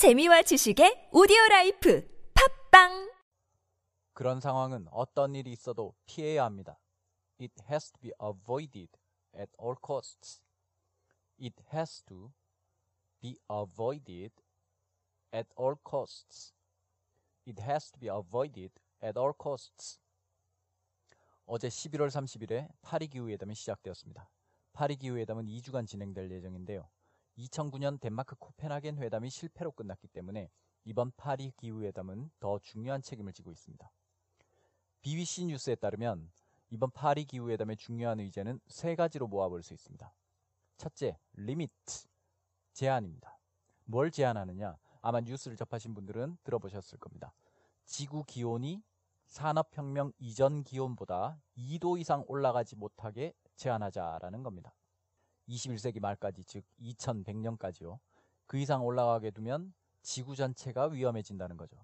재미와 지식의 오디오라이프 팝빵. 그런 상황은 어떤 일이 있어도 피해야 합니다. It has to be avoided at all costs. It has to be avoided at all costs. It has to be avoided at all costs. 어제 11월 30일에 파리 기후회담이 시작되었습니다. 파리 기후회담은 2주간 진행될 예정인데요. 2009년 덴마크 코펜하겐 회담이 실패로 끝났기 때문에 이번 파리 기후회담은 더 중요한 책임을 지고 있습니다. BBC 뉴스에 따르면 이번 파리 기후회담의 중요한 의제는 세 가지로 모아볼 수 있습니다. 첫째, 리미트, 제한입니다. 뭘 제한하느냐? 아마 뉴스를 접하신 분들은 들어보셨을 겁니다. 지구 기온이 산업혁명 이전 기온보다 2도 이상 올라가지 못하게 제한하자라는 겁니다. 21세기 말까지, 즉 2100년까지요. 그 이상 올라가게 두면 지구 전체가 위험해진다는 거죠.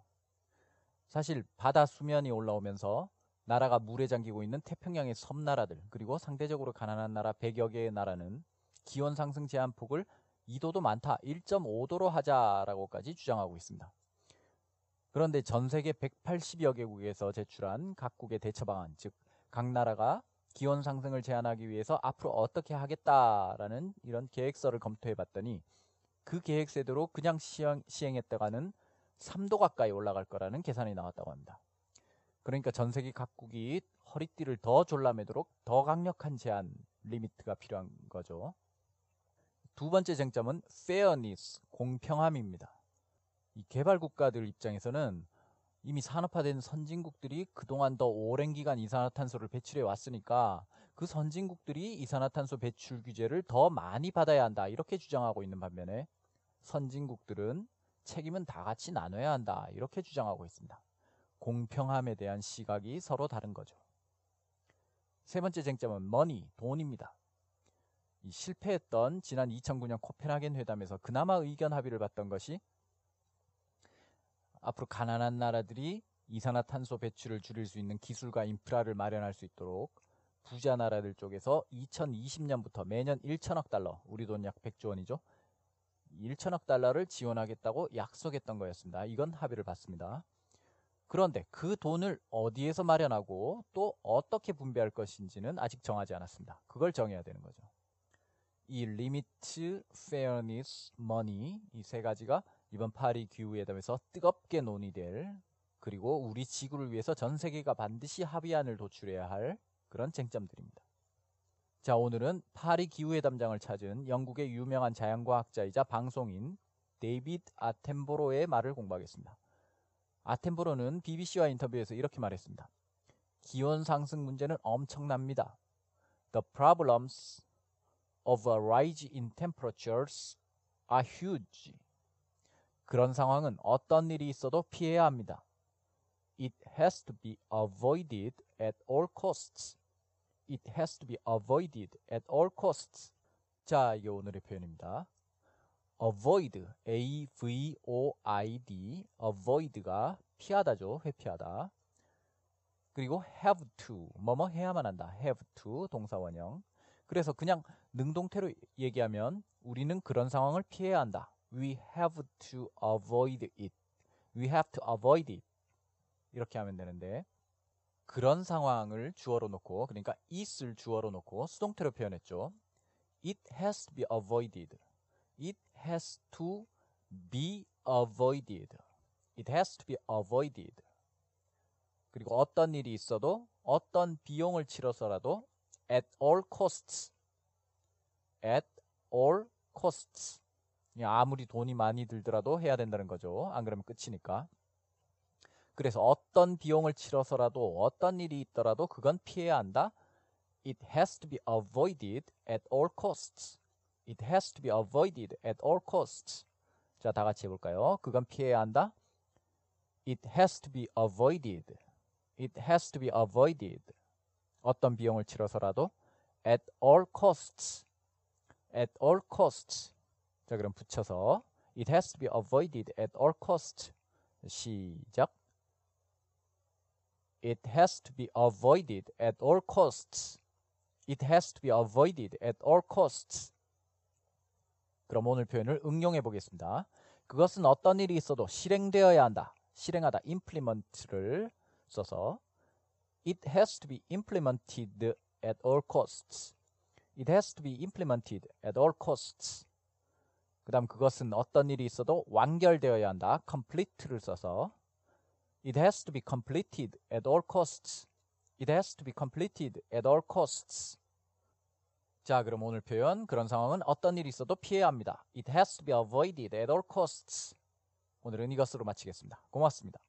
사실 바다 수면이 올라오면서 나라가 물에 잠기고 있는 태평양의 섬나라들, 그리고 상대적으로 가난한 나라 100여 개의 나라는 기온 상승 제한폭을 2도도 많다, 1.5도로 하자라고까지 주장하고 있습니다. 그런데 전 세계 180여 개국에서 제출한 각국의 대처 방안, 즉 각 나라가 기온 상승을 제한하기 위해서 앞으로 어떻게 하겠다라는 이런 계획서를 검토해봤더니 그 계획세대로 그냥 시행했다가는 3도 가까이 올라갈 거라는 계산이 나왔다고 합니다. 그러니까 전 세계 각국이 허리띠를 더 졸라매도록 더 강력한 제한, 리미트가 필요한 거죠. 두 번째 쟁점은 fairness, 공평함입니다. 이 개발 국가들 입장에서는 이미 산업화된 선진국들이 그동안 더 오랜 기간 이산화탄소를 배출해 왔으니까 그 선진국들이 이산화탄소 배출 규제를 더 많이 받아야 한다, 이렇게 주장하고 있는 반면에 선진국들은 책임은 다 같이 나눠야 한다, 이렇게 주장하고 있습니다. 공평함에 대한 시각이 서로 다른 거죠. 세 번째 쟁점은 money, 돈입니다. 이 실패했던 지난 2009년 코펜하겐 회담에서 그나마 의견 합의를 봤던 것이 앞으로 가난한 나라들이 이산화탄소 배출을 줄일 수 있는 기술과 인프라를 마련할 수 있도록 부자 나라들 쪽에서 2020년부터 매년 1천억 달러, 우리 돈 약 100조 원이죠. 1천억 달러를 지원하겠다고 약속했던 거였습니다. 이건 합의를 봤습니다. 그런데 그 돈을 어디에서 마련하고 또 어떻게 분배할 것인지는 아직 정하지 않았습니다. 그걸 정해야 되는 거죠. 이 리미트, 페어니스, 머니, 이 세 가지가 이번 파리 기후회담에서 뜨겁게 논의될, 그리고 우리 지구를 위해서 전 세계가 반드시 합의안을 도출해야 할 그런 쟁점들입니다. 자, 오늘은 파리 기후회담장을 찾은 영국의 유명한 자연과학자이자 방송인 데이비드 아텐보로의 말을 공부하겠습니다. 아텐보로는 BBC와 인터뷰에서 이렇게 말했습니다. 기온 상승 문제는 엄청납니다. The problems of a rise in temperatures are huge. 그런 상황은 어떤 일이 있어도 피해야 합니다. It has to be avoided at all costs. It has to be avoided at all costs. 자, 이게 오늘의 표현입니다. avoid, A-V-O-I-D, avoid가 피하다죠, 회피하다. 그리고 have to, 뭐뭐 해야만 한다, have to, 동사원형. 그래서 그냥 능동태로 얘기하면 우리는 그런 상황을 피해야 한다. We have to avoid it. We have to avoid it. 이렇게 하면 되는데, 그런 상황을 주어로 놓고, 그러니까 it을 주어로 놓고 수동태로 표현했죠. It has to be avoided. It has to be avoided. It has to be avoided. 그리고 어떤 일이 있어도, 어떤 비용을 치러서라도 at all costs. At all costs. 아무리 돈이 많이 들더라도 해야 된다는 거죠. 안 그러면 끝이니까. 그래서 어떤 비용을 치러서라도, 어떤 일이 있더라도 그건 피해야 한다. It has to be avoided at all costs. It has to be avoided at all costs. 자, 다 같이 해볼까요? 그건 피해야 한다. It has to be avoided. It has to be avoided. 어떤 비용을 치러서라도 at all costs. At all costs. 자, 그럼 붙여서 It has to be avoided at all costs. 시작. It has to be avoided at all costs. It has to be avoided at all costs. 그럼 오늘 표현을 응용해 보겠습니다. 그것은 어떤 일이 있어도 실행되어야 한다. 실행하다. implement를 써서 It has to be implemented at all costs. It has to be implemented at all costs. 그 다음 그것은 어떤 일이 있어도 완결되어야 한다. complete를 써서 It has to be completed at all costs. It has to be completed at all costs. 자, 그럼 오늘 표현, 그런 상황은 어떤 일이 있어도 피해야 합니다. It has to be avoided at all costs. 오늘은 이것으로 마치겠습니다. 고맙습니다.